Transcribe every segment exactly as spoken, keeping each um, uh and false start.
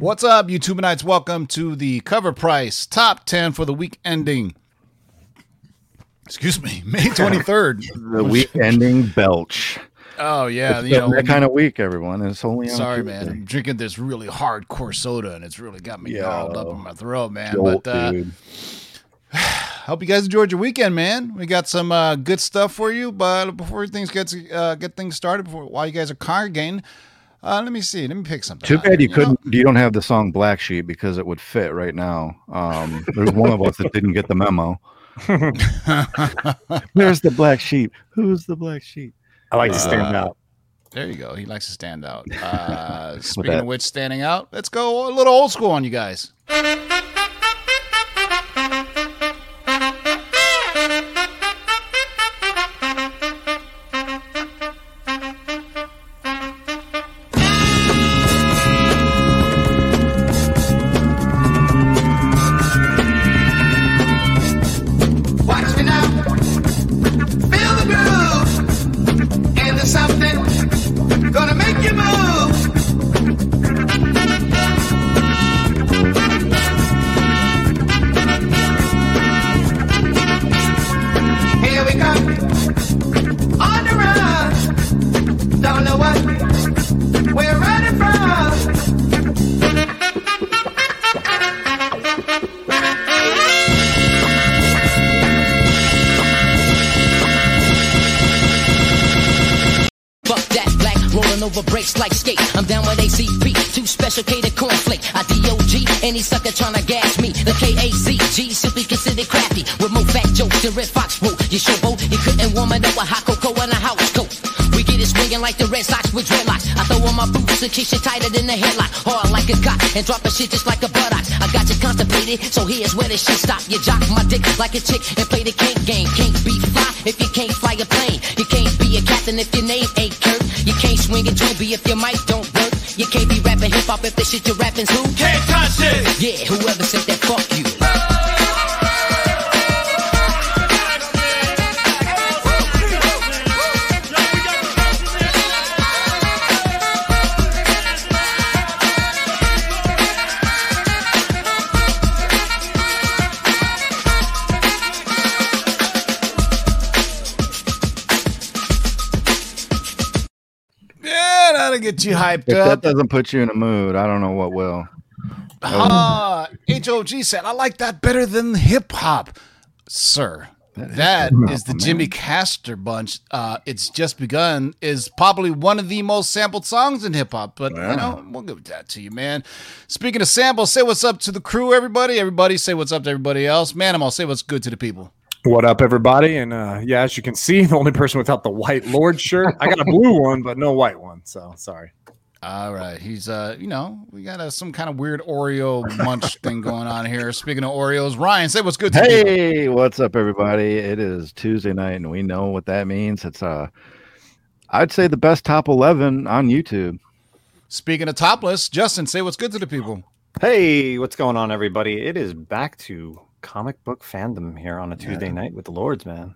What's up, YouTuberites? Welcome to the Cover Price Top ten for the week ending. Excuse me, May twenty-third. The week ending belch. Oh, yeah. It's you know, that kind of week, everyone. It's only on Sorry, Tuesday. Man. I'm drinking this really hardcore soda, and it's really got me Yo, gnarled up in my throat, man. Jolt, but uh, hope you guys enjoyed your weekend, man. We got some uh, good stuff for you, but before things gets, uh, get things started, before while you guys are congregating, Uh, let me see. Let me pick something. Too bad you, you couldn't. Know? You don't have the song "Black Sheep" because it would fit right now. Um, there's one of us that didn't get the memo. Where's the black sheep? Who's the black sheep? I like uh, to stand out. There you go. He likes to stand out. Uh, speaking of which, standing out. Let's go a little old school on you guys. Kiss you tighter than a headlock, hard like a cock, and drop a shit just like a buttock. I got you constipated, so here's where the shit stop. You jock my dick like a chick and play the kink game. Can't be fly if you can't fly a plane. You can't be a captain if your name ain't Kirk. You can't swing a doobie if your mic don't work. You can't be rapping hip hop if the shit you're rapping's who? Can't touch it. Yeah, whoever said that, fuck you. Get you hyped if up. That doesn't put you in a mood, I don't know what will. Uh, H O G said, I like that better than hip hop. Sir, that, that is, is the man. Jimmy Castor Bunch. Uh, It's Just Begun is probably one of the most sampled songs in hip hop, but wow. You know, we'll give that to you, man. Speaking of samples, say what's up to the crew, everybody. Everybody say what's up to everybody else. Manimal, say what's good to the people. What up, everybody? And uh, yeah, as you can see, the only person without the white Lord shirt. I got a blue one, but no white one. So sorry. All right. He's, uh, you know, we got uh, some kind of weird Oreo munch thing going on here. Speaking of Oreos, Ryan, say what's good to hey, you. Hey, what's up, everybody? It is Tuesday night, and we know what that means. It's, uh, I'd say, the best top eleven on YouTube. Speaking of topless, Justin, say what's good to the people. Hey, what's going on, everybody? It is back to comic book fandom here on a Tuesday yeah. night with the Lords, man.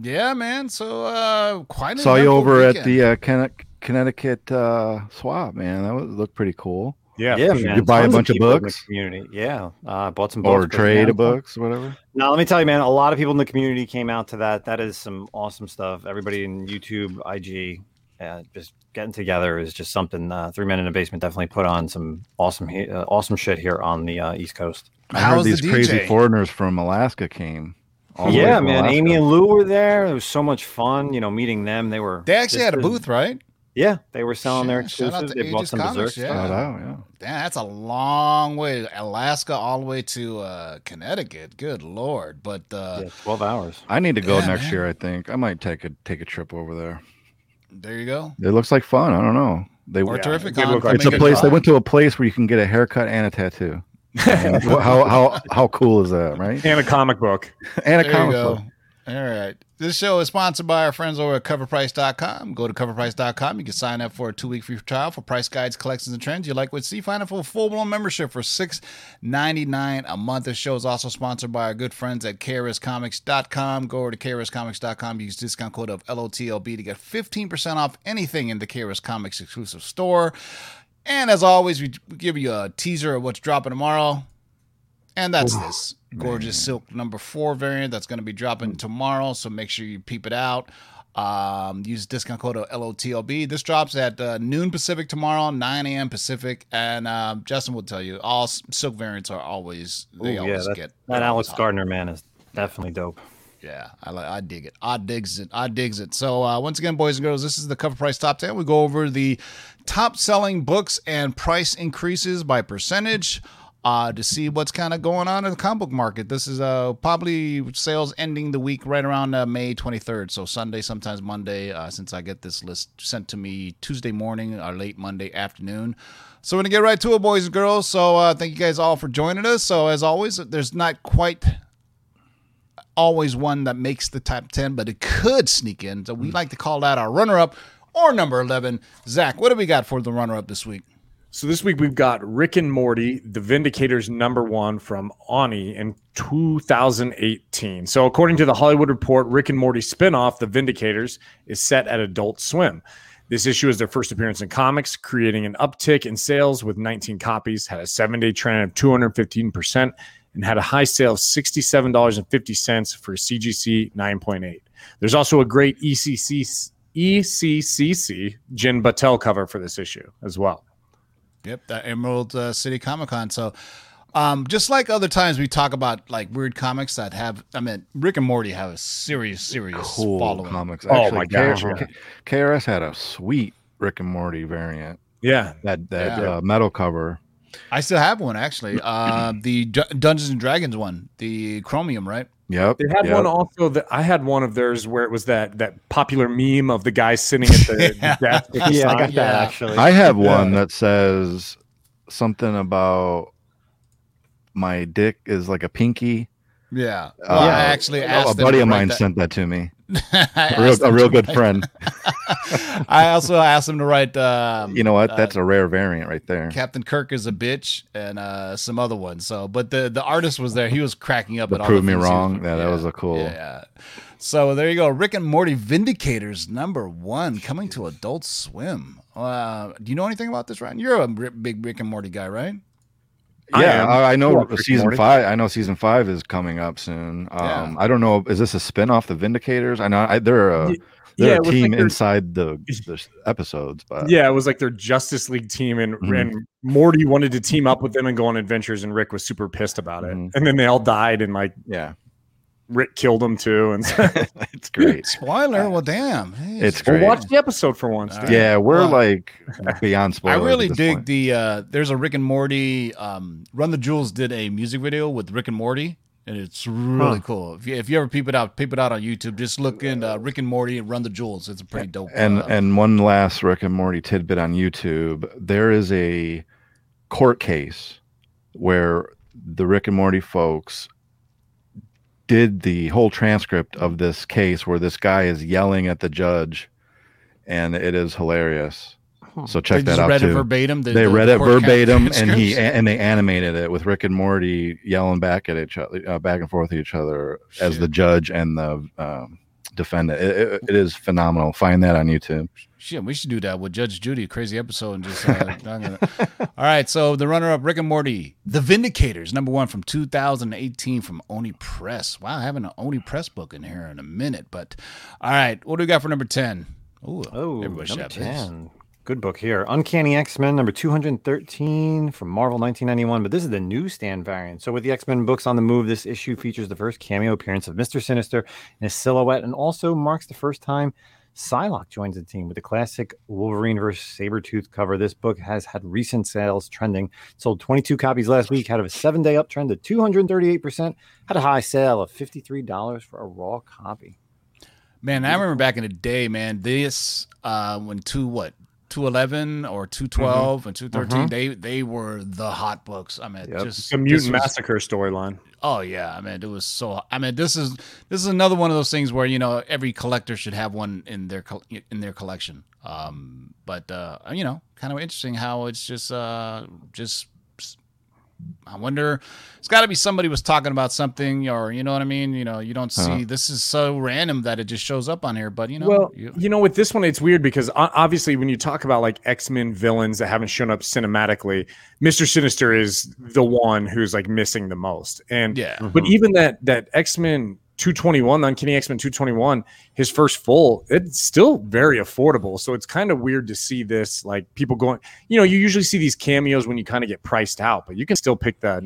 Yeah, man. So uh, quite. Saw you over weekend. at the uh, Ken- Connecticut uh, swap, man. That was, looked pretty cool. Yeah, yeah. Man. You buy Tons a bunch of, of books. Community, yeah. I uh, bought some books or trade of books, whatever. Now, let me tell you, man. A lot of people in the community came out to that. That is some awesome stuff. Everybody in YouTube, I G, uh, just getting together is just something. Uh, Three Men in a Basement definitely put on some awesome, uh, awesome shit here on the uh, East Coast. I How heard these the crazy foreigners from Alaska came. All yeah, man. Alaska. Amy and Lou were there. It was so much fun, you know, meeting them. They were. They actually had a booth, right? Yeah, they were selling yeah, their exclusives. They Aegis bought some Berserk. Yeah. Oh, wow, yeah. Damn, that's a long way, Alaska all the way to uh, Connecticut. Good lord, but uh, yeah, twelve hours. I need to go yeah, next man. year. I think I might take a take a trip over there. There you go. It looks like fun. I don't know. They were yeah, terrific. They look like it's a place. Fun. They went to a place where you can get a haircut and a tattoo. how how how cool is that, right? And a comic book. And a there comic book. All right. This show is sponsored by our friends over at cover price dot com. Go to cover price dot com. You can sign up for a two-week free trial for price guides, collections, and trends you like what you see. Find out for a full-blown membership for six dollars and ninety-nine cents a month. This show is also sponsored by our good friends at K R S Comics dot com. Go over to K R S Comics dot com. Use discount code of L O T L B to get fifteen percent off anything in the K R S Comics exclusive store. And as always, we give you a teaser of what's dropping tomorrow. And that's Ooh, this gorgeous man. Silk number four variant that's going to be dropping tomorrow. So make sure you peep it out. Um, use discount code L O T L B. This drops at uh, noon Pacific tomorrow, nine a.m. Pacific. And uh, Justin will tell you, all Silk variants are always, they Ooh, always yeah, get. That Alex top. Gardner, man, is definitely dope. Yeah, I I dig it. I digs it. I digs it. So uh, once again, boys and girls, this is the Cover Price Top ten. We go over the top selling books and price increases by percentage uh, to see what's kind of going on in the comic book market. This is uh, probably sales ending the week right around uh, May twenty-third. So Sunday, sometimes Monday, uh, since I get this list sent to me Tuesday morning or late Monday afternoon. So we're going to get right to it, boys and girls. So uh, thank you guys all for joining us. So as always, there's not quite... always one that makes the top ten, but it could sneak in. So we like to call that our runner-up or number eleven. Zach, what do we got for the runner-up this week? So this week we've got Rick and Morty, The Vindicators number one from Oni in two thousand eighteen. So according to the Hollywood Reporter, Rick and Morty spinoff, The Vindicators, is set at Adult Swim. This issue is their first appearance in comics, creating an uptick in sales with nineteen copies, had a seven-day trend of two hundred fifteen percent, and had a high sale of sixty-seven dollars and fifty cents for C G C nine point eight. There's also a great E C C, E C C C Jin Battel cover for this issue as well. Yep, that Emerald uh, City Comic-Con. So um, just like other times we talk about like weird comics that have, I mean, Rick and Morty have a serious, serious cool following. Comics. Actually, oh my gosh. K- KRS had a sweet Rick and Morty variant. Yeah. That, that yeah. Uh, metal cover. I still have one, actually. Uh, the D- Dungeons and Dragons one, the Chromium, right? Yep. They had yep. one also that I had one of theirs where it was that that popular meme of the guy sitting at the yeah. desk. Yeah, I got yeah. that actually. I have yeah. one that says something about my dick is like a pinky. Yeah. Well, uh, I actually asked. Oh, a buddy of mine that. sent that to me. a real, a real good write. friend. I also asked him to write. Um, you know what? That's uh, a rare variant right there. Captain Kirk is a bitch, and uh, some other ones. So, but the, the artist was there. He was cracking up. At all prove me wrong. Yeah, yeah, that was a cool. Yeah. So there you go. Rick and Morty Vindicators number one coming to Adult Swim. Uh, do you know anything about this, Ryan? You're a big Rick and Morty guy, right? Yeah, I, I know cool. season Morty. five. I know season five is coming up soon. Um, yeah. I don't know. Is this a spinoff, The Vindicators? I know I, they're a they're yeah, a team like inside the, the episodes, but yeah, it was like their Justice League team, and, mm-hmm. and Morty wanted to team up with them and go on adventures, and Rick was super pissed about it, mm-hmm. and then they all died, and like yeah. Rick killed him too, and so it's great. Spoiler. Well, damn. Hey, it's great. Well, watch the episode for once. Right. Yeah, we're well, like beyond spoilers. I really dig point. the. Uh, there's a Rick and Morty. Um, Run the Jewels did a music video with Rick and Morty, and it's really huh. cool. If you, if you ever peep it out, peep it out on YouTube. Just look in uh, Rick and Morty and Run the Jewels. It's a pretty dope. And uh, and one last Rick and Morty tidbit on YouTube. There is a court case where the Rick and Morty folks did the whole transcript of this case where this guy is yelling at the judge, and it is hilarious. So check that out. They read it verbatim. They, they read it verbatim, and he and they animated it with Rick and Morty yelling back at each other, uh, back and forth at each other Shit. as the judge and the um, defendant. It, it, it is phenomenal. Find that on YouTube. Shit, we should do that with Judge Judy. Crazy episode. And just uh, all right. So the runner-up, Rick and Morty, The Vindicators, number one from two thousand eighteen from Oni Press. Wow, having an Oni Press book in here in a minute. But all right, what do we got for number ten? Ooh, oh, everybody should have this. Good book here. Uncanny X-Men, number two hundred thirteen from Marvel nineteen ninety-one, but this is the newsstand variant. So with the X-Men books on the move, this issue features the first cameo appearance of Mister Sinister in a silhouette, and also marks the first time Psylocke joins the team with the classic Wolverine versus Sabretooth cover. This book has had recent sales trending. Sold twenty-two copies last week, had a seven-day uptrend of two hundred thirty-eight percent, had a high sale of fifty-three dollars for a raw copy. Man, I remember back in the day, man, this, uh, when two, what, two eleven or two twelve mm-hmm. and two thirteen, uh-huh. they they were the hot books. I mean, yep. just the Mutant was, Massacre storyline. Oh yeah, I mean, it was so. I mean, this is this is another one of those things where, you know, every collector should have one in their in their collection. Um, but uh, you know, kind of interesting how it's just uh, just I wonder, it's got to be somebody was talking about something, or, you know what I mean? You know, you don't see, uh-huh. This is so random that it just shows up on here, but you know. Well, you, you know, with this one, it's weird because obviously when you talk about like X-Men villains that haven't shown up cinematically, Mister Sinister is the one who's like missing the most. And, yeah. Mm-hmm. But even that, that X-Men two twenty-one, the Uncanny X-Men two twenty-one, his first full, it's still very affordable. So it's kind of weird to see this, like people going, you know, you usually see these cameos when you kind of get priced out, but you can still pick that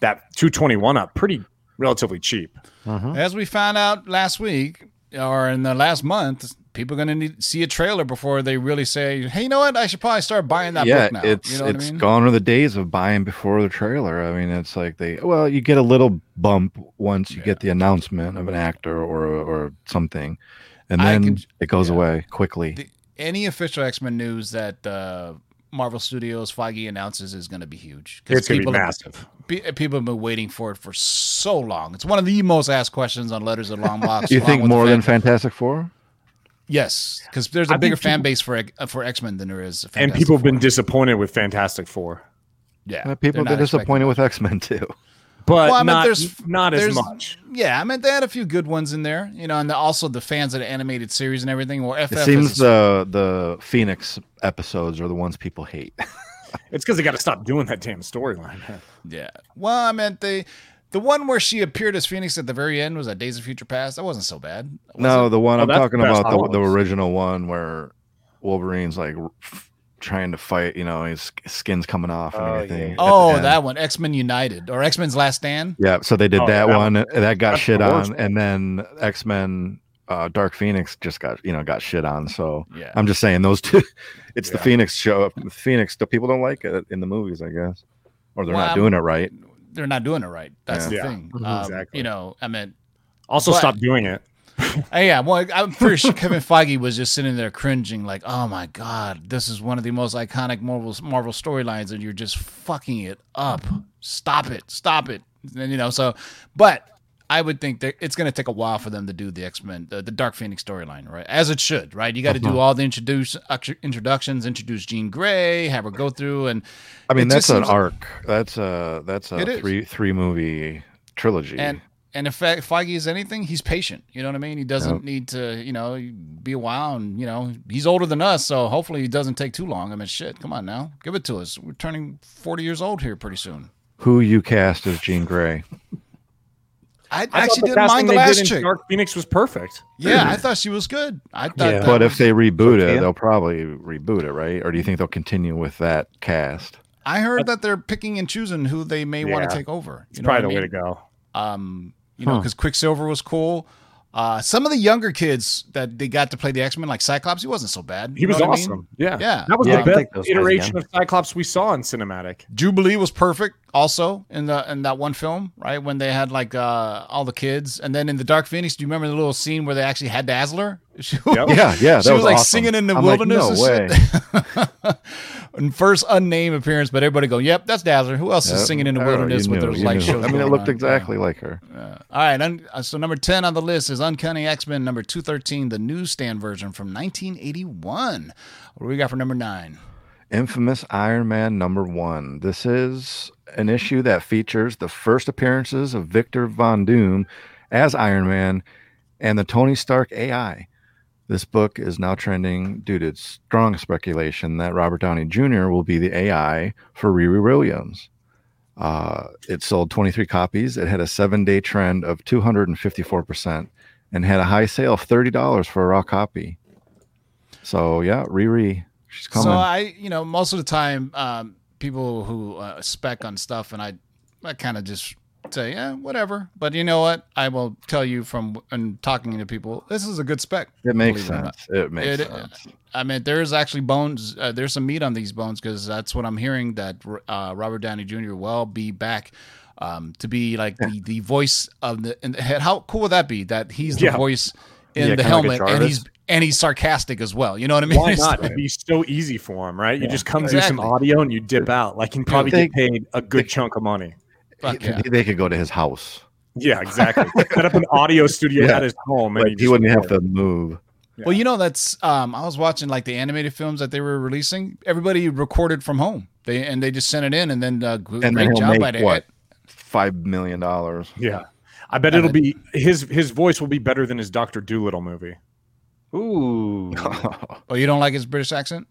that two twenty-one up pretty relatively cheap. Uh-huh. As we found out last week or in the last month, people are going to need see a trailer before they really say, hey, you know what? I should probably start buying that yeah, book now. It's, you know it's I mean? Gone are the days of buying before the trailer. I mean, it's like they, well, you get a little bump once you yeah. get the announcement of an actor or or something, and then can, it goes yeah. away quickly. The, any official X-Men news that uh, Marvel Studios Feige announces is going to be huge. It's going to be massive. Have, people have been waiting for it for so long. It's one of the most asked questions on Letters of Long Box. You think more than Fantastic Four? Yes, because there's a I bigger people, fan base for for X-Men than there is Fantastic and people have been Four. Disappointed with Fantastic Four. Yeah, well, people have been disappointed with X-Men too, but well, I not mean, there's, not as there's, much. Yeah, I mean they had a few good ones in there, you know, and the, also the fans of the animated series and everything. Well, F F it seems the the Phoenix episodes are the ones people hate. It's because they got to stop doing that damn storyline. Yeah, well, I meant they. The one where she appeared as Phoenix at the very end was at Days of Future Past. That wasn't so bad. No, it? the one oh, I'm talking about, the, the original one where Wolverine's like f- trying to fight, you know, his skin's coming off and oh, everything. Yeah. Oh, that one. X-Men United or X-Men's Last Stand. Yeah, so they did oh, that, that one. one. That got That's shit on. One. And then X-Men uh, Dark Phoenix just got, you know, got shit on. So yeah. I'm just saying those two. It's yeah. the Phoenix show. Phoenix, the people don't like it in the movies, I guess. Or they're well, not doing it right. They're not doing it right. That's yeah. the thing. Yeah, exactly. Um, you know, I mean, also but, stop doing it. Yeah. Well, I'm pretty sure Kevin Feige was just sitting there cringing like, oh my God, this is one of the most iconic Marvel, Marvel storylines and you're just fucking it up. Stop it. Stop it. And, you know, so, but I would think that it's going to take a while for them to do the X-Men, the, the Dark Phoenix storyline, right? As it should, right? You got to uh-huh. do all the introduce introductions, introduce Jean Grey, have her go through, and I mean that's an arc. Like, that's a that's a three is. three movie trilogy. And and if Feige is anything, he's patient. You know what I mean? He doesn't yep. need to, you know, be a while, and you know he's older than us, so hopefully he doesn't take too long. I mean, shit, come on now, give it to us. We're turning forty years old here pretty soon. Who you cast as Jean Grey? I, I actually didn't mind the last chick. Dark Phoenix was perfect. Yeah, mm-hmm. I thought she was good. I thought. Yeah. But was... if they reboot it, they'll probably reboot it, right? Or do you think they'll continue with that cast? I heard That's... that they're picking and choosing who they may yeah. want to take over. You it's know probably the I mean? way to go. Um, you huh. know, because Quicksilver was cool. Uh, some of the younger kids that they got to play the X-Men, like Cyclops, he wasn't so bad. He was awesome. I mean? Yeah, yeah, that was yeah, the best iteration of Cyclops we saw in cinematic. Jubilee was perfect, also in the in that one film, right when they had like uh, all the kids, and then in the Dark Phoenix, do you remember the little scene where they actually had Dazzler? She was, yep. Yeah, yeah, that she was, was like awesome. Singing in the I'm wilderness. Like, no and way. And first unnamed appearance, but everybody go, yep, that's Dazzler. Who else yep. is singing in the oh, wilderness with their light shows? I mean, it looked on. exactly yeah. like her. Yeah. All right, un- so number ten on the list is Uncanny X-Men number two thirteen, the newsstand version from nineteen eighty one. What do we got for number nine? Infamous Iron Man number one. This is an issue that features the first appearances of Victor Von Doom as Iron Man and the Tony Stark A I. This book is now trending due to strong speculation that Robert Downey Junior will be the A I for Riri Williams. Uh, it sold twenty-three copies. It had a seven-day trend of two hundred fifty-four percent and had a high sale of thirty dollars for a raw copy. So, yeah, Riri, she's coming. So, I, you know, most of the time, um, people who uh, spec on stuff, and I, I kind of just say, yeah, whatever. But you know what? I will tell you from and talking to people, this is a good spec. It makes sense. It, it makes it, sense. I mean, there's actually bones. Uh, there's some meat on these bones because that's what I'm hearing that uh, Robert Downey Junior will be back um, to be like yeah. the, the voice of the, and how cool would that be that he's the yeah. voice in yeah, the helmet like and he's, and he's sarcastic as well. You know what I mean? Why not? It'd be so easy for him, right? Yeah. You just come exactly. through some audio and you dip out. Like, you probably they, get paid a good they, chunk of money. He, yeah. They could go to his house. Yeah, exactly. Set up an audio studio yeah. at his home. Like, and he, he wouldn't have to move. Yeah. Well, you know, that's, um, I was watching like the animated films that they were releasing. Everybody recorded from home. They and they just sent it in, and then uh, and great job by what it. five million dollars. Yeah. I bet and it'll be his his voice will be better than his Doctor Dolittle movie. Ooh. Oh, you don't like his British accent?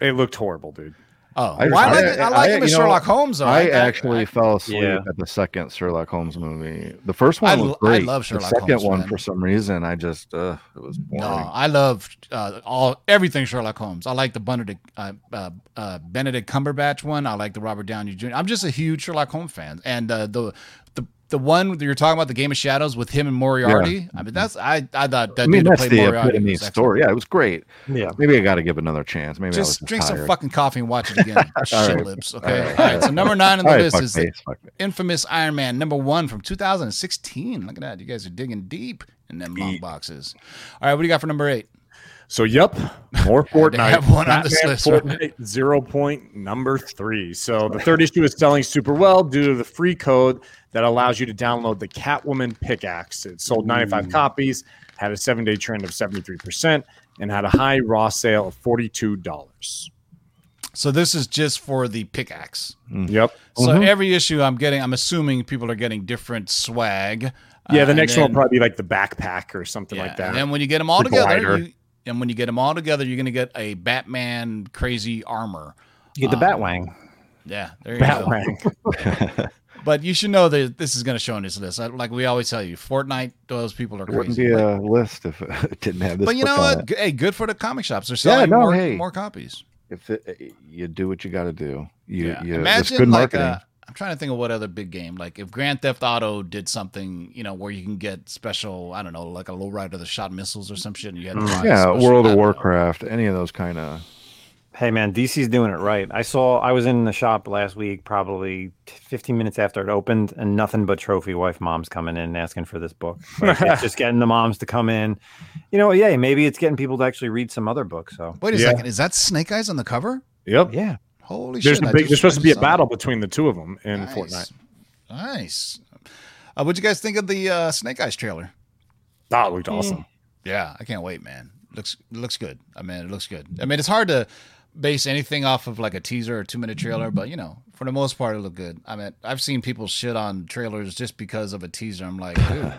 It looked horrible, dude. Oh, I, well, I, I like, I, I like I, him as Sherlock know, Holmes. Though. I, I actually I, fell asleep yeah. at the second Sherlock Holmes movie. The first one I, was great. I love Sherlock Holmes. The second Holmes, one, man. for some reason, I just uh, it was boring. No, I love uh, all everything Sherlock Holmes. I like the Benedict, uh, uh, uh, Benedict Cumberbatch one. I like the Robert Downey Junior I'm just a huge Sherlock Holmes fan, and uh, the the the one that you're talking about, the Game of Shadows with him and Moriarty. Yeah. I mean, that's I I thought that I mean, dude that's played the Moriarty story. Yeah, it was great. Yeah, maybe I got to give another chance. Maybe just, I was just drink tired. some fucking coffee and watch it again. Shit right. lips. Okay. All right. All right. So number nine on the right, list is me, the infamous Iron Man number one from two thousand sixteen. Look at that. You guys are digging deep in them long boxes. All right, what do you got for number eight? So, yep, more Fortnite. I have one Batman on this list. Fortnite zero point number three. So, the third issue is selling super well due to the free code that allows you to download the Catwoman pickaxe. It sold ninety-five Ooh. copies, had a seven-day trend of seventy-three percent, and had a high raw sale of forty-two dollars. So, this is just for the pickaxe. Mm. Yep. So, mm-hmm. every issue I'm getting, I'm assuming people are getting different swag. Yeah, the uh, next then, one will probably be like the backpack or something yeah, like that. And when you get them all the together, And when you get them all together, you're going to get a Batman crazy armor. You get the um, Batwing. Yeah, there you Batwing. go. But you should know that this is going to show on this list. Like we always tell you, Fortnite, those people are crazy. It wouldn't be a list if it didn't have this. But you know what? Hey, good for the comic shops. They're selling yeah, no, more, hey, more copies. If it, you do what you got to do. You, yeah. you, Imagine good like marketing. A, I'm trying to think of what other big game. Like if Grand Theft Auto did something, you know, where you can get special, I don't know, like a lowrider that shot missiles or some shit. And you had mm. Yeah, special, World of Warcraft, know. any of those kind of. Hey, man, D C's doing it right. I saw, I was in the shop last week, probably fifteen minutes after it opened, and nothing but trophy wife moms coming in and asking for this book. Like, it's just getting the moms to come in. You know, yeah, maybe it's getting people to actually read some other book. So wait a yeah. second. Is that Snake Eyes on the cover? Yep. Yeah. Holy there's shit. A big, there's supposed to be a battle between the two of them in nice. Fortnite. Nice. Uh, what'd you guys think of the uh, Snake Eyes trailer? That oh, looked mm. awesome. Yeah, I can't wait, man. Looks looks good. I mean, it looks good. I mean, it's hard to base anything off of like a teaser or a two-minute trailer, but, you know, for the most part, it looked good. I mean, I've seen people shit on trailers just because of a teaser. I'm like, dude.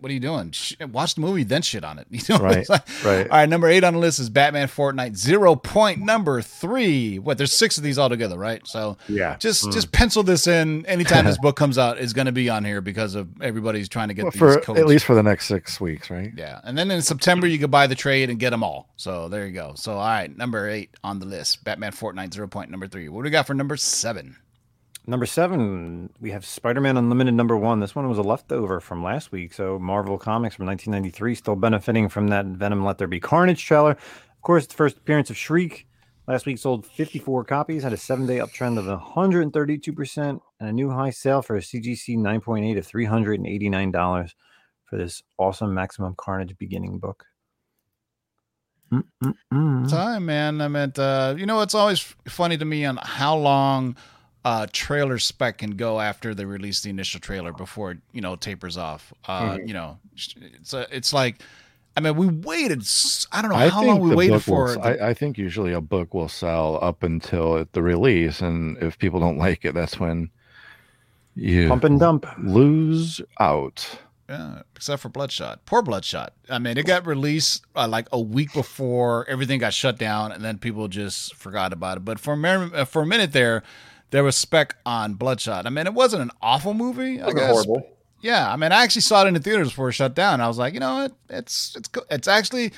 What are you doing? Watch the movie, then shit on it. You know, right, like, right. All right, number eight on the list is Batman Fortnite zero point number three. What? There's six of these all together, right? So yeah, just mm. just pencil this in. Anytime this book comes out, it's going to be on here because of everybody's trying to get well, these for, codes. At least for the next six weeks, right? Yeah, and then in September you can buy the trade and get them all. So there you go. So all right, number eight on the list, Batman Fortnite zero point number three. What do we got for number seven? Number seven, we have Spider-Man Unlimited number one. This one was a leftover from last week. So Marvel Comics from nineteen ninety-three, still benefiting from that Venom Let There Be Carnage trailer. Of course, the first appearance of Shriek last week sold fifty-four copies, had a seven-day uptrend of one hundred thirty-two percent, and a new high sale for a C G C nine point eight of three hundred eighty-nine dollars for this awesome Maximum Carnage beginning book. Mm-mm-mm. Time, man. I meant, uh, you know, it's always funny to me on how long Uh, trailer spec can go after they release the initial trailer before it, you know, tapers off. Uh, mm-hmm. You know, it's a, it's like, I mean, we waited. I don't know I how long we waited for it. I, I think usually a book will sell up until the release, and if people don't like it, that's when you pump and dump lose out. Yeah, except for Bloodshot. Poor Bloodshot. I mean, it got released uh, like a week before everything got shut down, and then people just forgot about it. But for a, for a minute there, there was spec on Bloodshot. I mean, it wasn't an awful movie. It wasn't I guess. horrible. Yeah, I mean, I actually saw it in the theaters before it shut down. I was like, you know what? It's it's it's actually.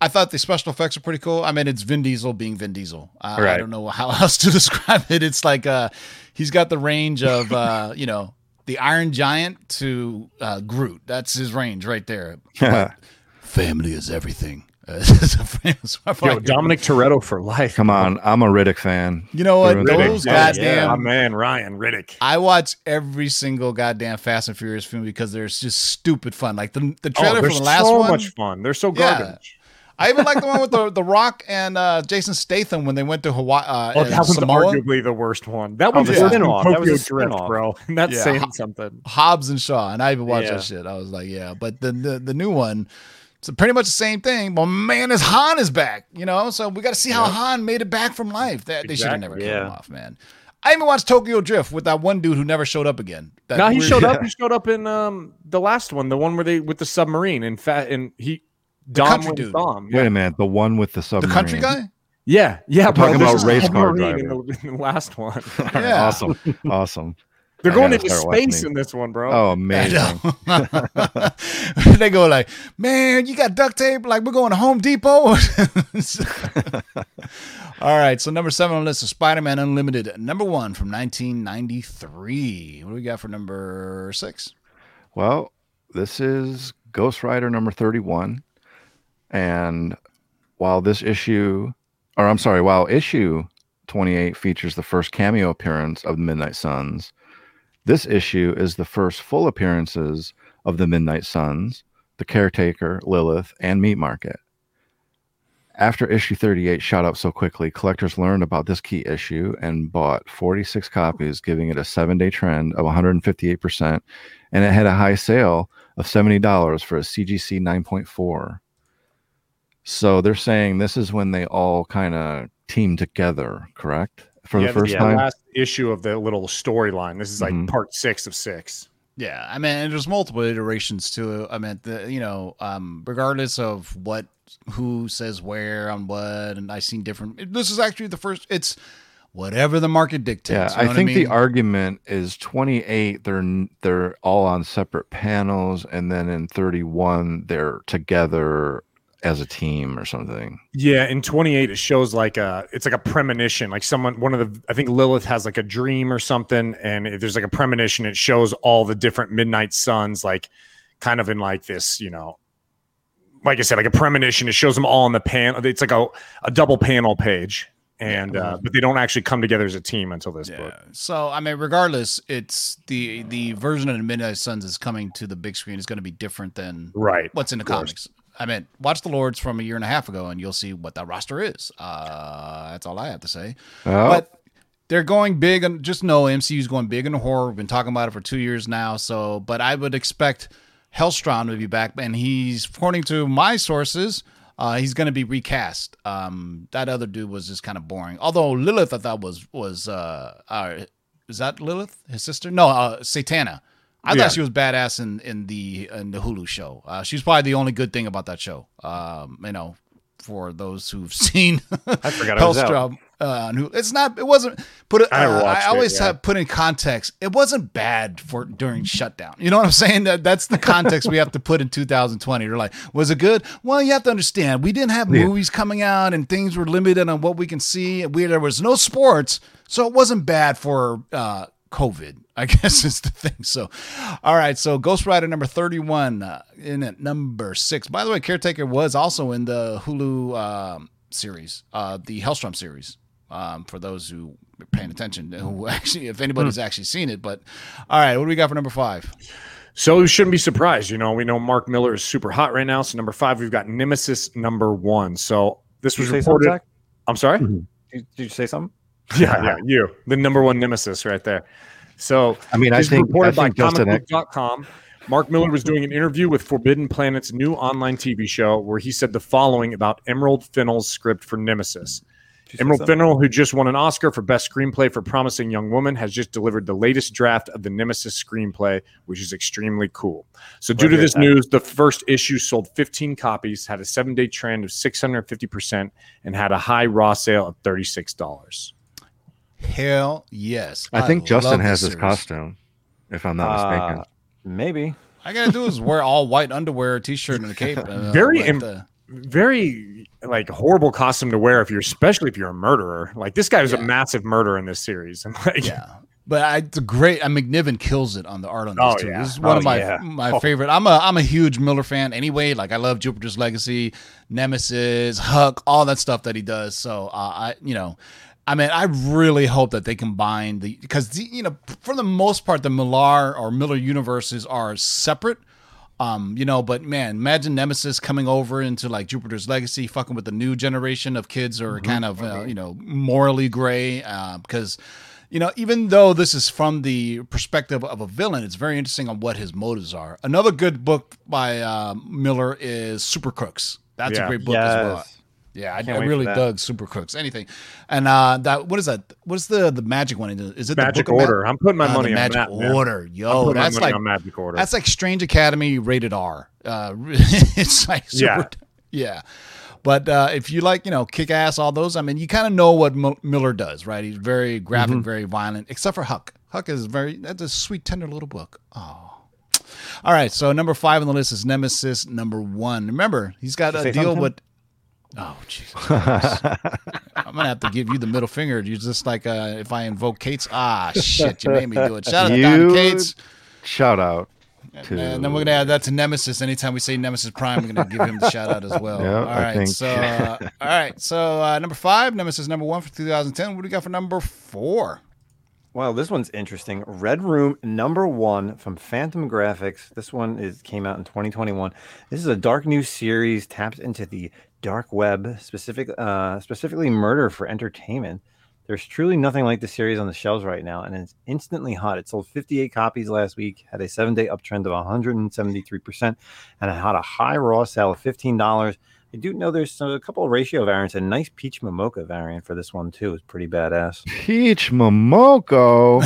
I thought the special effects were pretty cool. I mean, it's Vin Diesel being Vin Diesel. Uh, right. I don't know how else to describe it. It's like uh, he's got the range of uh, you know, the Iron Giant to uh, Groot. That's his range right there. But family is everything. Uh, Yo, Dominic Toretto for life. Come on, I'm a Riddick fan. You know what? Riddick. Those goddamn oh, yeah. oh, man, Ryan Riddick. I watch every single goddamn Fast and Furious film because they're just stupid fun. Like the the trailer oh, for the last so one. So much fun. They're so garbage. Yeah. I even like the one with the the Rock and uh, Jason Statham when they went to Hawaii. Uh, oh, that was arguably the worst one. That was oh, a yeah. spin-off. That was a spin-off, bro. And that's yeah. saying something. Hobbs and Shaw, and I even watched yeah. that shit. I was like, yeah, but the the, the new one. It's pretty much the same thing. But man, is Han is back, you know? So we got to see how yep. Han made it back from life. That exactly. They should have never yeah. killed him off, man. I even watched Tokyo Drift with that one dude who never showed up again. That no, he weird, showed yeah. up. He showed up in um, the last one, the one where they with the submarine. In fact, and he Dom with dude. Dom. Yeah. Wait a minute, the one with the submarine. The country guy. Yeah, yeah. We're bro, talking about race car driving in the, in the last one. Yeah. Awesome, awesome. They're going into space in this one, bro. Oh, amazing. They go like, man, you got duct tape? Like, we're going to Home Depot? All right, so number seven on the list is Spider-Man Unlimited, number one from nineteen ninety-three. What do we got for number six? Well, this is Ghost Rider number thirty-one. And while this issue, or I'm sorry, while issue twenty-eight features the first cameo appearance of the Midnight Suns, this issue is the first full appearances of the Midnight Suns, the Caretaker, Lilith, and Meat Market. After issue thirty-eight shot up so quickly, collectors learned about this key issue and bought forty-six copies, giving it a seven-day trend of one hundred fifty-eight percent, and it had a high sale of seventy dollars for a C G C nine point four. So they're saying this is when they all kind of teamed together, correct? For yeah, the first yeah, time, last issue of the little storyline. This is like mm-hmm. part six of six. Yeah, I mean, there's multiple iterations to it. I mean, the you know, um, regardless of what, who says where on what, and I've seen different. This is actually the first. It's whatever the market dictates. Yeah, you know I think I mean? The argument is twenty-eight. They're they're all on separate panels, and then in thirty-one, they're together as a team or something. Yeah, in twenty-eight it shows like a it's like a premonition, like someone one of the I think Lilith has like a dream or something, and if there's like a premonition, it shows all the different Midnight Suns like kind of in like this, you know, like I said, like a premonition. It shows them all in the panel. It's like a, a double panel page, and uh, but they don't actually come together as a team until this yeah. book. So I mean, regardless, it's the the version of the Midnight Suns is coming to the big screen is going to be different than right. what's in the comics. I mean, watch The Lords from a year and a half ago, and you'll see what that roster is. Uh, that's all I have to say. Oh. But they're going big, and just know M C U's going big in horror. We've been talking about it for two years now. So, but I would expect Hellstrom to be back, and he's, according to my sources, uh, he's going to be recast. Um, that other dude was just kind of boring. Although Lilith, I thought was was uh, uh, is that Lilith, his sister? No, uh, Satana. I yeah. thought she was badass in, in the in the Hulu show. Uh, she's probably the only good thing about that show. Um, you know, for those who've seen I forgot Hellstrom, uh, who it's not, it wasn't put. It, I, uh, I always it, yeah. have put in context. It wasn't bad for during shutdown. You know what I'm saying? That that's the context we have to put in two thousand twenty. They're like, was it good? Well, you have to understand, we didn't have yeah. movies coming out, and things were limited on what we can see. We there was no sports, so it wasn't bad for uh, COVID. I guess is the thing. So, all right. So Ghost Rider number thirty-one uh, in at number six. By the way, Caretaker was also in the Hulu um, series, uh, the Hellstrom series, um, for those who are paying attention, who actually, if anybody's actually seen it. But all right, what do we got for number five? So we shouldn't be surprised. You know, we know Mark Miller is super hot right now. So number five, we've got Nemesis number one. So this was reported. I'm sorry? Mm-hmm. Did, did you say something? Yeah, yeah, you. The number one Nemesis right there. So, I mean, I think reported I think by comic book dot com, Mark Miller was doing an interview with Forbidden Planet's new online T V show where he said the following about Emerald Fennell's script for Nemesis. Emerald Fennell, who just won an Oscar for Best Screenplay for Promising Young Woman, has just delivered the latest draft of the Nemesis screenplay, which is extremely cool. So due to this news, the first issue sold fifteen copies, had a seven-day trend of six hundred fifty percent, and had a high raw sale of thirty-six dollars. Hell yes. I, I think Justin has this costume, if I'm not mistaken. Uh, maybe. I gotta do is wear all white underwear, a t-shirt, and a cape. Uh, very, like Im- the... very like horrible costume to wear if you're, especially if you're a murderer. Like this guy was yeah. a massive murderer in this series. And like, yeah, but I, the great I McNiven kills it on the art on this oh, too. Yeah. This is one oh, of my yeah. my oh. favorite. I'm a I'm a huge Miller fan anyway. Like I love Jupiter's Legacy, Nemesis, Huck, all that stuff that he does. So uh, I, you know. I mean, I really hope that they combine the because you know, for the most part, the Millar or Miller universes are separate. Um, you know, but man, imagine Nemesis coming over into like Jupiter's Legacy, fucking with the new generation of kids who are mm-hmm. kind of uh, you know morally gray because. Uh, you know, even though this is from the perspective of a villain, it's very interesting on what his motives are. Another good book by uh, Miller is Super Crooks. That's yeah. a great book yes. as well. Yeah, I, I really dug Super Crooks. Anything, and uh, that what is that? What's the the magic one? Is it Magic the Book Order? Of Ma- I'm putting my uh, money on Magic that, Order. Yo, that's like Magic Order. That's like Strange Academy rated R. Uh, it's like super, yeah, yeah. But uh, if you like, you know, kick ass, all those. I mean, you kind of know what M- Miller does, right? He's very graphic, mm-hmm. very violent, except for Huck. Huck is very that's a sweet, tender little book. Oh. All right, so number five on the list is Nemesis. Number one, remember he's got Did a deal something? with. Oh, Jesus. I'm going to have to give you the middle finger. You're just like, uh, if I invoke Kate's, ah, shit, you made me do it. Shout out you, to Don Cates. Shout out. And, to... and then we're going to add that to Nemesis. Anytime we say Nemesis Prime, we're going to give him the shout out as well. Yep, all, right, think... so, uh, all right. So, all uh, right. So number five, Nemesis number one for two thousand ten. What do we got for number four? Wow, this one's interesting. Red Room number one from Phantom Graphics. This one is came out in twenty twenty-one. This is a dark new series, taps into the dark web, specific, uh, specifically murder for entertainment. There's truly nothing like the series on the shelves right now, and it's instantly hot. It sold fifty-eight copies last week, had a seven-day uptrend of one hundred seventy-three percent, and it had a high raw sale of fifteen dollars. I do know there's a couple of ratio variants. A nice Peach Momoko variant for this one, too. It's pretty badass. Peach Momoko?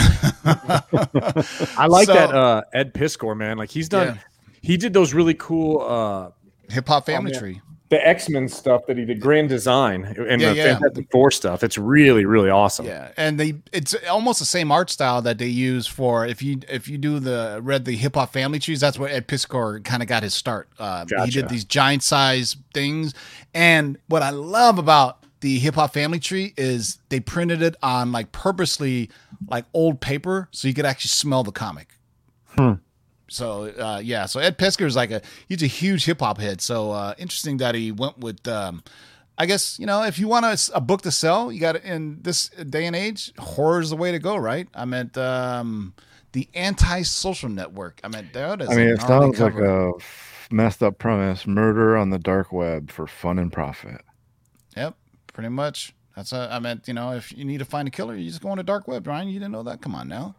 I like so, that uh, Ed Piskor, man. Like, he's done... Yeah. He did those really cool... Uh, Hip-Hop Family oh, Tree. The X-Men stuff that he did, Grand Design, and yeah, the yeah. Fantastic Four stuff. It's really, really awesome. Yeah, and they it's almost the same art style that they use for if you if you do the read the Hip Hop Family Trees. That's where Ed Piskor kind of got his start. Uh, gotcha. He did these giant size things, and what I love about the Hip Hop Family Tree is they printed it on like purposely like old paper, so you could actually smell the comic. Hmm. So, uh, yeah, so Ed Piskor is like a, he's a huge hip hop head. So, uh, interesting that he went with, um, I guess, you know, if you want a, a book to sell, you got to, in this day and age, horror is the way to go, right? I meant, um, the Anti-Social Network. I meant, that is I mean, it sounds covered. Like a messed up premise, murder on the dark web for fun and profit. Yep, pretty much. That's a, I meant, you know, if you need to find a killer, you just go on the dark web, Ryan. You didn't know that? Come on now.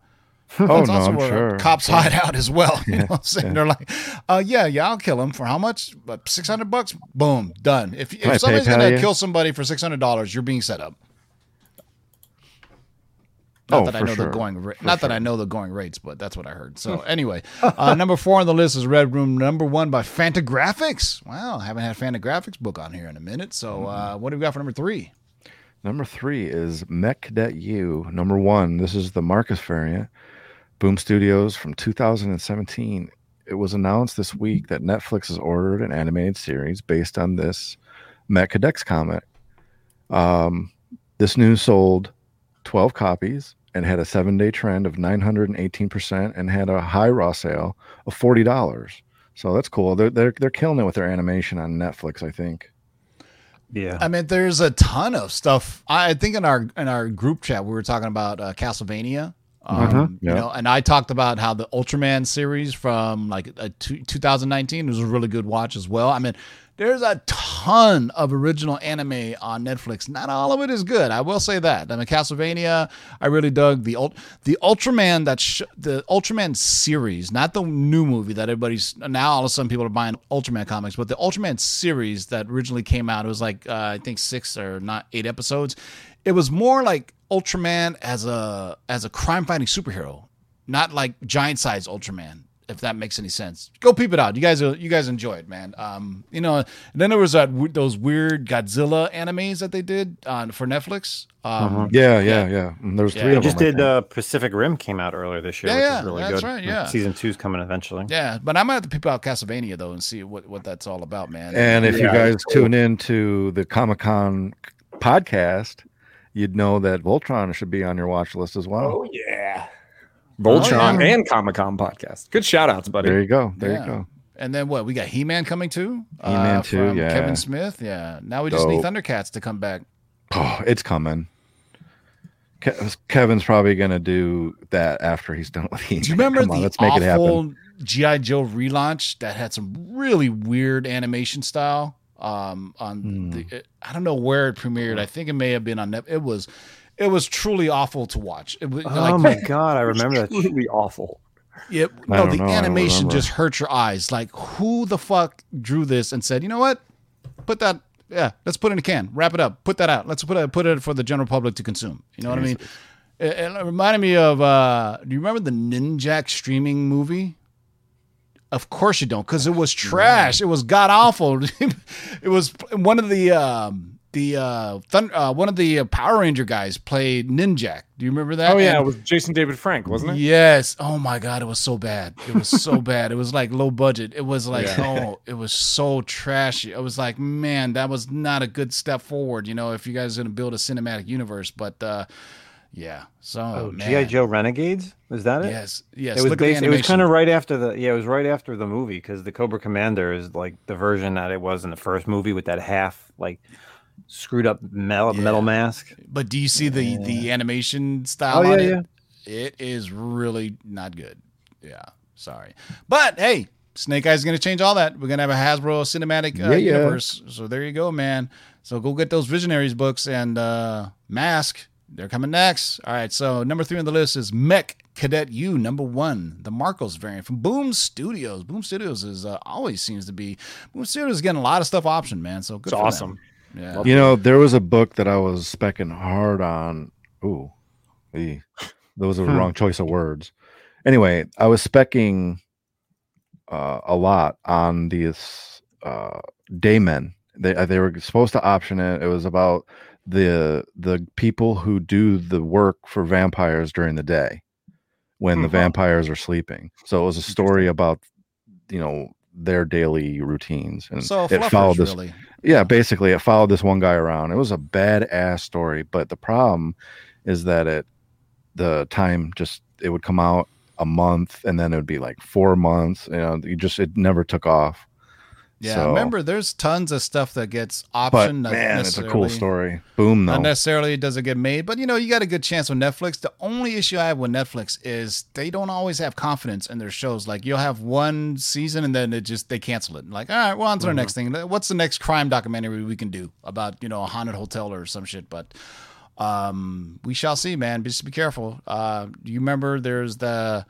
That's oh, also no, I'm where sure. cops hide out as well. You yeah, know what I'm saying? Yeah. They're like, uh, yeah, yeah, I'll kill him for how much? But six hundred bucks? Boom, done. If, if somebody's going to kill somebody for six hundred dollars, you're being set up. Not, oh, that, I know sure. the going ra- Not sure. that I know the going rates, but that's what I heard. So anyway, uh, number four on the list is Red Room number one by Fantagraphics. Wow, I haven't had Fantagraphics book on here in a minute. So uh, what do we got for number three? Number three is Mech Cadet U. Number one, this is the Marcus variant. Boom Studios from two thousand seventeen. It was announced this week that Netflix has ordered an animated series based on this Matt Cadex comic. Um, this news sold twelve copies and had a seven-day trend of nine hundred eighteen percent and had a high raw sale of forty dollars. So that's cool. They're, they're, they're killing it with their animation on Netflix, I think. Yeah, I mean, there's a ton of stuff. I think in our in our group chat, we were talking about uh, Castlevania. Um, mm-hmm, yeah. You know, and I talked about how the Ultraman series from like a two, two thousand nineteen was a really good watch as well. I mean, there's a ton of original anime on Netflix. Not all of it is good. I will say that. I mean, Castlevania, I really dug the the Ultraman that sh- the Ultraman series, not the new movie that everybody's now all of a sudden people are buying Ultraman comics, but the Ultraman series that originally came out. It was like uh, I think six or not eight episodes. It was more like Ultraman as a as a crime-fighting superhero, not like giant-sized Ultraman, if that makes any sense. Go peep it out. You guys you guys enjoy it, man. Um, you know, and then there was that those weird Godzilla animes that they did on for Netflix. Um, mm-hmm. Yeah, yeah, yeah. yeah. There's yeah. three. They of just them, did uh, Pacific Rim came out earlier this year, yeah, which yeah, is really that's good. Right, yeah. Season two's coming eventually. Yeah, but I'm gonna have to peep out Castlevania though and see what, what that's all about, man. And if yeah, you guys cool. tune in to the Comic-Con podcast, you'd know that Voltron should be on your watch list as well. Oh, yeah. Voltron oh, yeah. and Comic-Con podcast. Good shout-outs, buddy. There you go. There yeah. you go. And then what? We got He-Man coming, too? He-Man, uh, too, yeah. Kevin Smith, yeah. Now we just Dope. need Thundercats to come back. Oh, it's coming. Ke- Kevin's probably going to do that after he's done with He-Man. Do you remember come on, the let's make awful it happen. G I. Joe relaunch that had some really weird animation style? Um, on mm. the, I don't know where it premiered. I think it may have been on Netflix. It was, It was truly awful to watch. It was, oh like, my God, I remember that. Truly awful. Yeah, no, the know, animation just hurt your eyes. Like, who the fuck drew this and said, you know what? Put that, yeah, let's put it in a can. Wrap it up. Put that out. Let's put it, put it for the general public to consume. You know what yes. I mean? It, it reminded me of, uh, do you remember the Ninjak streaming movie? Of course you don't, because it was trash. It was god awful. It was one of the um, the uh, Thunder, uh, one of the Power Ranger guys played Ninjak. Do you remember that? Oh yeah, and it was Jason David Frank, wasn't it? Yes. Oh my God, it was so bad. It was so bad. It was like low budget. It was like yeah. oh, it was so trashy. I was like, man, that was not a good step forward. You know, if you guys are gonna build a cinematic universe, but. Uh, Yeah. So oh, G I. Joe Renegades, was that it? Yes. Yes. It was, based, it was kind of right after the yeah, it was right after the movie because the Cobra Commander is like the version that it was in the first movie with that half like screwed up metal, yeah. metal mask. But do you see the yeah. the animation style? Oh, yeah, on it? Yeah. It is really not good. Yeah. Sorry. But hey, Snake Eyes is going to change all that. We're going to have a Hasbro cinematic uh, yeah, yeah. universe. So there you go, man. So go get those Visionaries books and uh, Mask. They're coming next. All right, so number three on the list is Mech Cadet U, number one, the Marcos variant from Boom Studios. Boom Studios is uh, always seems to be Boom Studios is getting a lot of stuff optioned, man. So good it's for awesome. Them. Yeah, you know there was a book that I was specking hard on. Ooh, ee. Those are the wrong choice of words. Anyway, I was specking uh, a lot on these uh, Daymen. They they were supposed to option it. It was about the the people who do the work for vampires during the day when mm-hmm. the vampires are sleeping. So it was a story about, you know, their daily routines. And so it followed this. Really. Yeah, basically it followed this one guy around. It was a badass story. But the problem is that it the time just it would come out a month and then it would be like four months. You know, you just it never took off. Yeah, so, remember, there's tons of stuff that gets optioned. But man, it's a cool story. Boom, though. Not necessarily does it get made, but, you know, you got a good chance with Netflix. The only issue I have with Netflix is they don't always have confidence in their shows. Like, you'll have one season, and then it just they cancel it. Like, all right, well, on to mm-hmm. the next thing. What's the next crime documentary we can do about, you know, a haunted hotel or some shit? But um, we shall see, man. Just be careful. Uh, do you remember there's the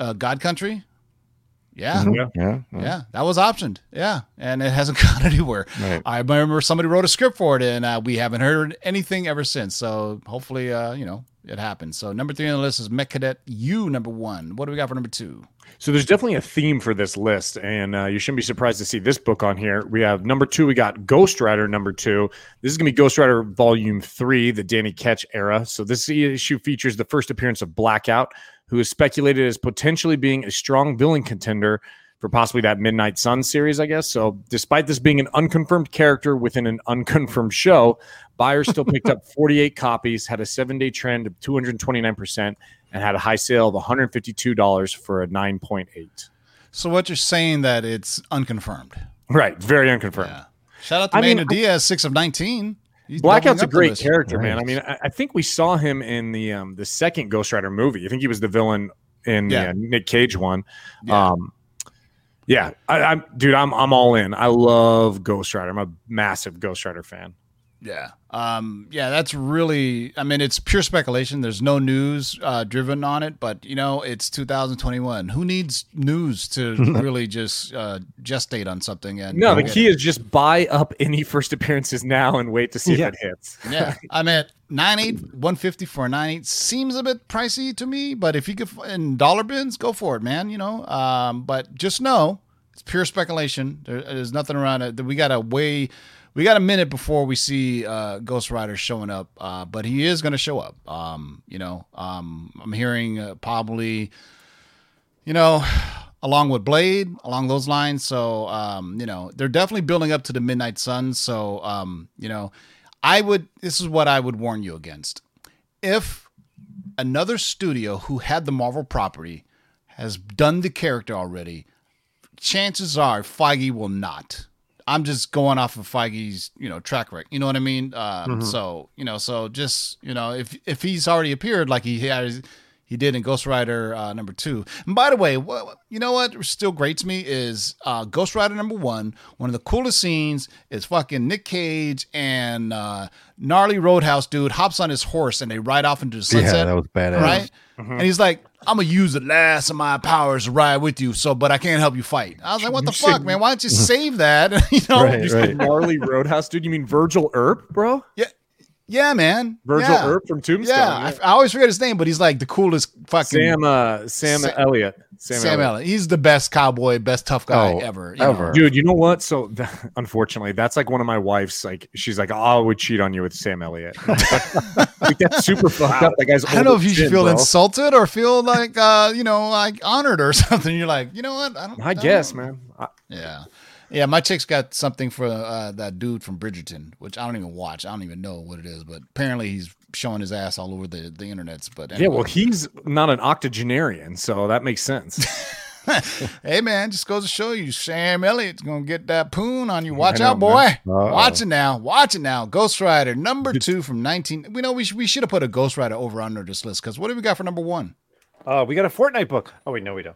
uh, God Country? Yeah. Mm-hmm. Yeah, yeah, yeah, yeah. That was optioned, yeah, and it hasn't gone anywhere. Right. I remember somebody wrote a script for it, and uh, we haven't heard anything ever since. So hopefully, uh, you know, it happens. So number three on the list is Mech Cadet U, number one. What do we got for number two? So there's definitely a theme for this list, and uh, you shouldn't be surprised to see this book on here. We have number two. We got Ghost Rider number two. This is going to be Ghost Rider Volume Three, the Danny Ketch era. So this issue features the first appearance of Blackout, who is speculated as potentially being a strong villain contender for possibly that Midnight Suns series, I guess. So despite this being an unconfirmed character within an unconfirmed show, buyers still picked up forty-eight copies, had a seven-day trend of two hundred twenty-nine percent, and had a high sale of one hundred fifty-two dollars for a nine point eight. So what you're saying that it's unconfirmed. Right, very unconfirmed. Yeah. Shout out to Maynard I mean, Diaz, six of nineteen. He's Blackout's a great character, man. I mean, I, I think we saw him in the um, the second Ghost Rider movie. I think he was the villain in yeah. the uh, Nick Cage one. Yeah, um, yeah. I, I'm dude. I'm I'm all in. I love Ghost Rider. I'm a massive Ghost Rider fan. Yeah, um, yeah. That's really. I mean, it's pure speculation. There's no news uh, driven on it, but you know, it's two thousand twenty-one. Who needs news to really just uh, gestate on something? And no, the key it. is just buy up any first appearances now and wait to see yeah. if it hits. Yeah, I'm at nine eight one fifty for a nine eight. Seems a bit pricey to me, but if you could in dollar bins, go for it, man. You know, um, but just know it's pure speculation. There, there's nothing around it. We got a way. We got a minute before we see uh, Ghost Rider showing up, uh, but he is going to show up. Um, you know, um, I'm hearing uh, probably, you know, along with Blade, along those lines. So, um, you know, they're definitely building up to the Midnight Suns. So, um, you know, I would. This is what I would warn you against. If another studio who had the Marvel property has done the character already, chances are Feige will not. I'm just going off of Feige's, you know, track record. You know what I mean? Um, mm-hmm. So, you know, so just, you know, if if he's already appeared, like he has, he did in Ghost Rider uh, number two. And by the way, what, you know what still grates me is uh, Ghost Rider number one, one of the coolest scenes is fucking Nick Cage and uh, gnarly Roadhouse dude hops on his horse and they ride off into the sunset. Yeah, that was badass. Right? Mm-hmm. And he's like, I'm going to use the last of my powers to ride with you, so but I can't help you fight. I was like, what the fuck, man? Why don't you save that? You know, right, right. Gnarly Roadhouse dude. You mean Virgil Earp, bro? Yeah. Yeah, man. Virgil yeah. Earp from Tombstone. Yeah, yeah. I, I always forget his name, but he's like the coolest fucking Sam. Uh, Sam, Sam Elliott. Sam, Sam Elliott. Elliott. He's the best cowboy, best tough guy oh, ever. You ever, know? Dude. You know what? So that, unfortunately, that's like one of my wife's. Like, she's like, oh, I would cheat on you with Sam Elliott. Like, that's super fucked up. That guy's. I don't know if you should feel bro. insulted or feel like uh, you know, like honored or something. You're like, you know what? I don't. I, I guess, don't man. I, yeah. Yeah, my chick's got something for uh, that dude from Bridgerton, which I don't even watch. I don't even know what it is, but apparently he's showing his ass all over the, the internets. But anyway. Yeah, well, he's not an octogenarian, so that makes sense. Hey, man, just goes to show you, Sam Elliott's going to get that poon on you. Watch out, boy. Watch it now. Watch it now. Ghost Rider, number two from nineteen. We know we, sh- we should have put a Ghost Rider over under this list, because what do we got for number one? Uh, we got a Fortnite book. Oh, wait, no, we don't.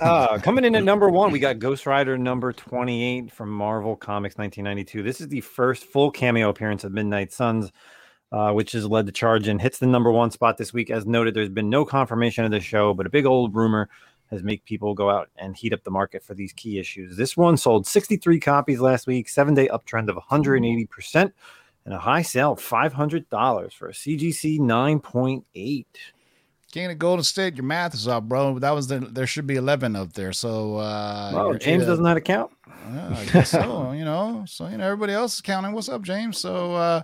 uh, coming in at number one, we got Ghost Rider number twenty-eight from Marvel Comics nineteen ninety-two. This is the first full cameo appearance of Midnight Suns, uh, which has led the charge and hits the number one spot this week. As noted, there's been no confirmation of the show, but a big old rumor has made people go out and heat up the market for these key issues. This one sold sixty-three copies last week, seven-day uptrend of one hundred eighty percent, and a high sale of five hundred dollars for a C G C nine point eight. King of Golden State, your math is up, bro. That was the, there should be eleven up there. So, uh, oh, James uh, doesn't know how to count. Uh, I guess so, you know. So, you know, everybody else is counting. What's up, James? So, uh,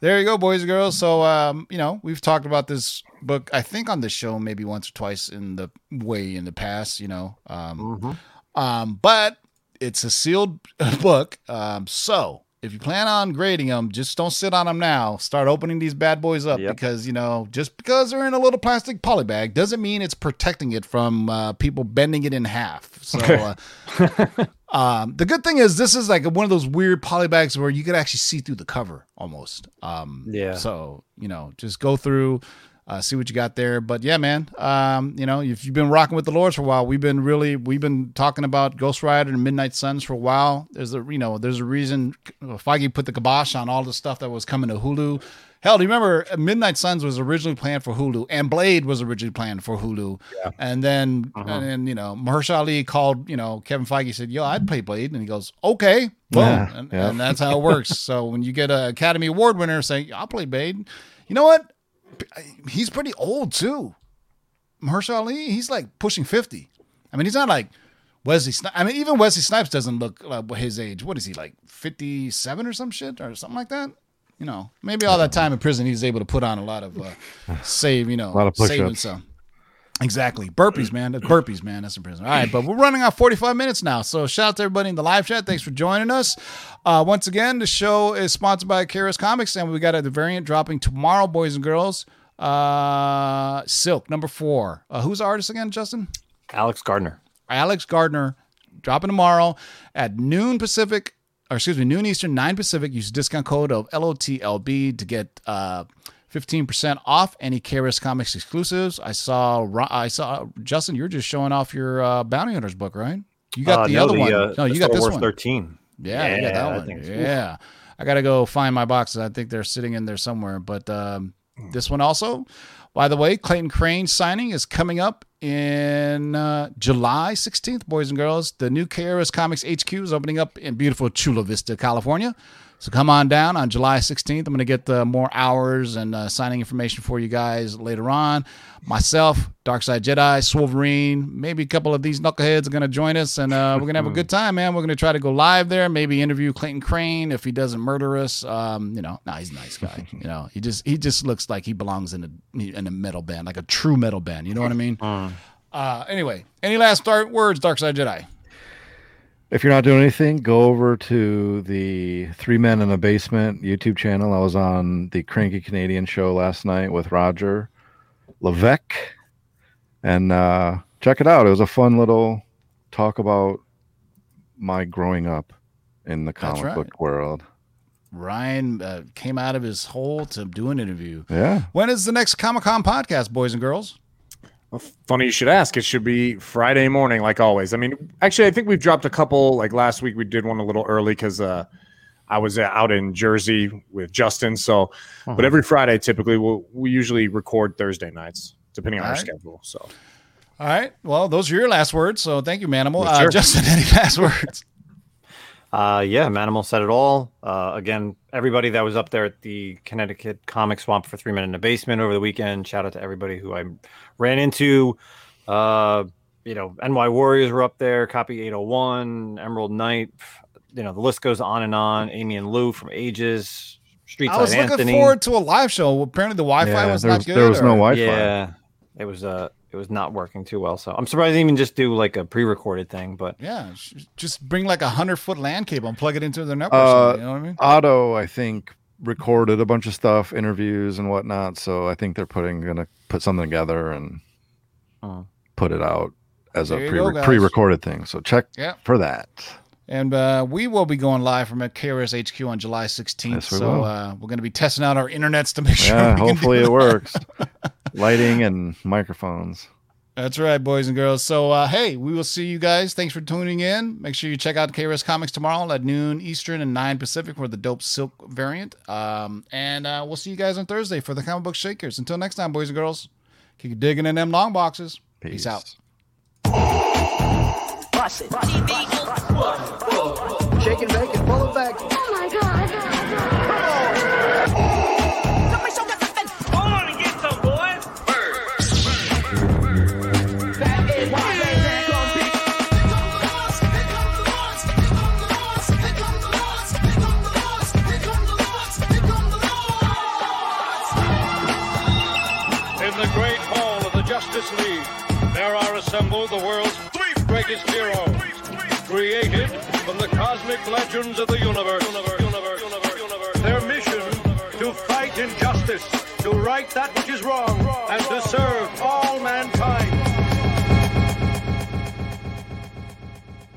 there you go, boys and girls. So, um, you know, we've talked about this book, I think, on this show maybe once or twice in the way in the past, you know. Um, mm-hmm. um, but it's a sealed book. Um, so, if you plan on grading them, just don't sit on them now. Start opening these bad boys up yep. because, you know, just because they're in a little plastic poly bag doesn't mean it's protecting it from uh, people bending it in half. So uh, um, the good thing is this is like one of those weird poly bags where you could actually see through the cover almost. Um, yeah. So, you know, just go through, uh, see what you got there. But yeah, man, um, you know, if you've been rocking with the Lords for a while, we've been really, we've been talking about Ghost Rider and Midnight Suns for a while. There's a, you know, there's a reason Feige put the kibosh on all the stuff that was coming to Hulu. Hell, do you remember Midnight Suns was originally planned for Hulu and Blade was originally planned for Hulu. Yeah. And then, uh-huh. and then, you know, Mahershala Ali called, you know, Kevin Feige said, yo, I'd play Blade. And he goes, okay, boom. Yeah, and, yeah. and that's how it works. So when you get an Academy Award winner saying, I'll play Blade, you know what? He's pretty old too. Mahershala Ali, he's like pushing fifty. I mean, he's not like Wesley Snipes. I mean, even Wesley Snipes doesn't look like his age. What is he, like fifty-seven or some shit or something like that? You know, maybe all that time in prison, he's able to put on a lot of uh, save, you know, a lot of saving some. Exactly. Burpees, man. That's burpees, man. That's in prison. All right, but we're running out forty-five minutes now. So shout out to everybody in the live chat. Thanks for joining us. Uh, once again, the show is sponsored by K R S Comics, and we got a variant dropping tomorrow, boys and girls. Uh, Silk, number four. Uh, who's the artist again, Justin? Alex Gardner. Alex Gardner, dropping tomorrow at noon Pacific, or excuse me, noon Eastern, nine Pacific. Use discount code of L O T L B to get... Uh, fifteen percent off any K R S Comics exclusives. I saw, I saw Justin, you're just showing off your uh, Bounty Hunters book, right? You got uh, the no, other the, one. Uh, no, you got this one. thirteen. Yeah, yeah, you got that I one. Yeah. Cool. I got to go find my boxes. I think they're sitting in there somewhere. But um, this one also, by the way, Clayton Crane signing is coming up in uh, July sixteenth, boys and girls. The new K R S Comics H Q is opening up in beautiful Chula Vista, California. So come on down on July sixteenth. I'm going to get the more hours and uh, signing information for you guys later on. Myself, Darkside Jedi, Wolverine, maybe a couple of these knuckleheads are going to join us, and uh, we're going to have a good time, man. We're going to try to go live there, maybe interview Clayton Crane if he doesn't murder us. Um, you know, nah, he's a nice guy. You know, he just he just looks like he belongs in a in a metal band, like a true metal band. You know what I mean? Uh, anyway, any last dark words, Darkside Jedi? If you're not doing anything, go over to the Three Men in a Basement YouTube channel. I was on the Cranky Canadian show last night with Roger Levesque. And uh, check it out. It was a fun little talk about my growing up in the comic right. book world. Ryan uh, came out of his hole to do an interview. Yeah. When is the next Comic-Con podcast, boys and girls? Well, funny you should ask. It should be Friday morning, like always. I mean, actually, I think we've dropped a couple. Like last week, we did one a little early because uh, I was out in Jersey with Justin. So, uh-huh. But every Friday, typically, we'll, we usually record Thursday nights, depending on All our right. schedule. So, all right. Well, those are your last words. So, thank you, Manimal. Yes, uh, Justin, any last words? Uh, yeah, Manimal said it all. Uh, again, everybody that was up there at the Connecticut Comic Swamp for Three Men in the Basement over the weekend. Shout out to everybody who I ran into. Uh, you know, N Y Warriors were up there. Copy eight oh one, Emerald Knight. You know, the list goes on and on. Amy and Lou from Ages. Streetside Anthony. I was looking Anthony. forward to a live show. Apparently the Wi-Fi yeah, was there not was, good. There was or? no Wi-Fi. Yeah, it was a. Uh, It was not working too well, so I'm surprised they even just do like a pre-recorded thing. But yeah, just bring like a hundred foot LAN cable and plug it into the network. Uh, you know what I mean? Otto, I think, recorded a bunch of stuff, interviews and whatnot. So I think they're putting gonna put something together and uh, put it out as a pre- go, pre-recorded thing. So check yep. for that. And uh, we will be going live from at K R S H Q on July sixteenth. Yes, we so uh, we're going to be testing out our internets to make sure. Yeah, hopefully it works. Lighting and microphones. That's right, boys and girls. So, uh, hey, we will see you guys. Thanks for tuning in. Make sure you check out K R S Comics tomorrow at noon Eastern and nine Pacific for the dope Silk variant. Um, and uh, we'll see you guys on Thursday for the Comic Book Shakers. Until next time, boys and girls, keep digging in them long boxes. Peace, Peace out. Bust it. Bust it. Bust it. Shake and bake and pull it back. Oh my God. Got myself at the fence. Hold on and get some, boys. Bird. That is why they back on beat. Pick on the loss, pick on the loss, pick on the loss, pick on the loss, pick on the loss, pick on the loss, pick on the loss. In the great hall of the Justice League, there are assembled the world's three greatest heroes. Created from the cosmic legends of the universe. Universe, universe, universe, universe. Their mission to fight injustice, to right that which is wrong, and to serve.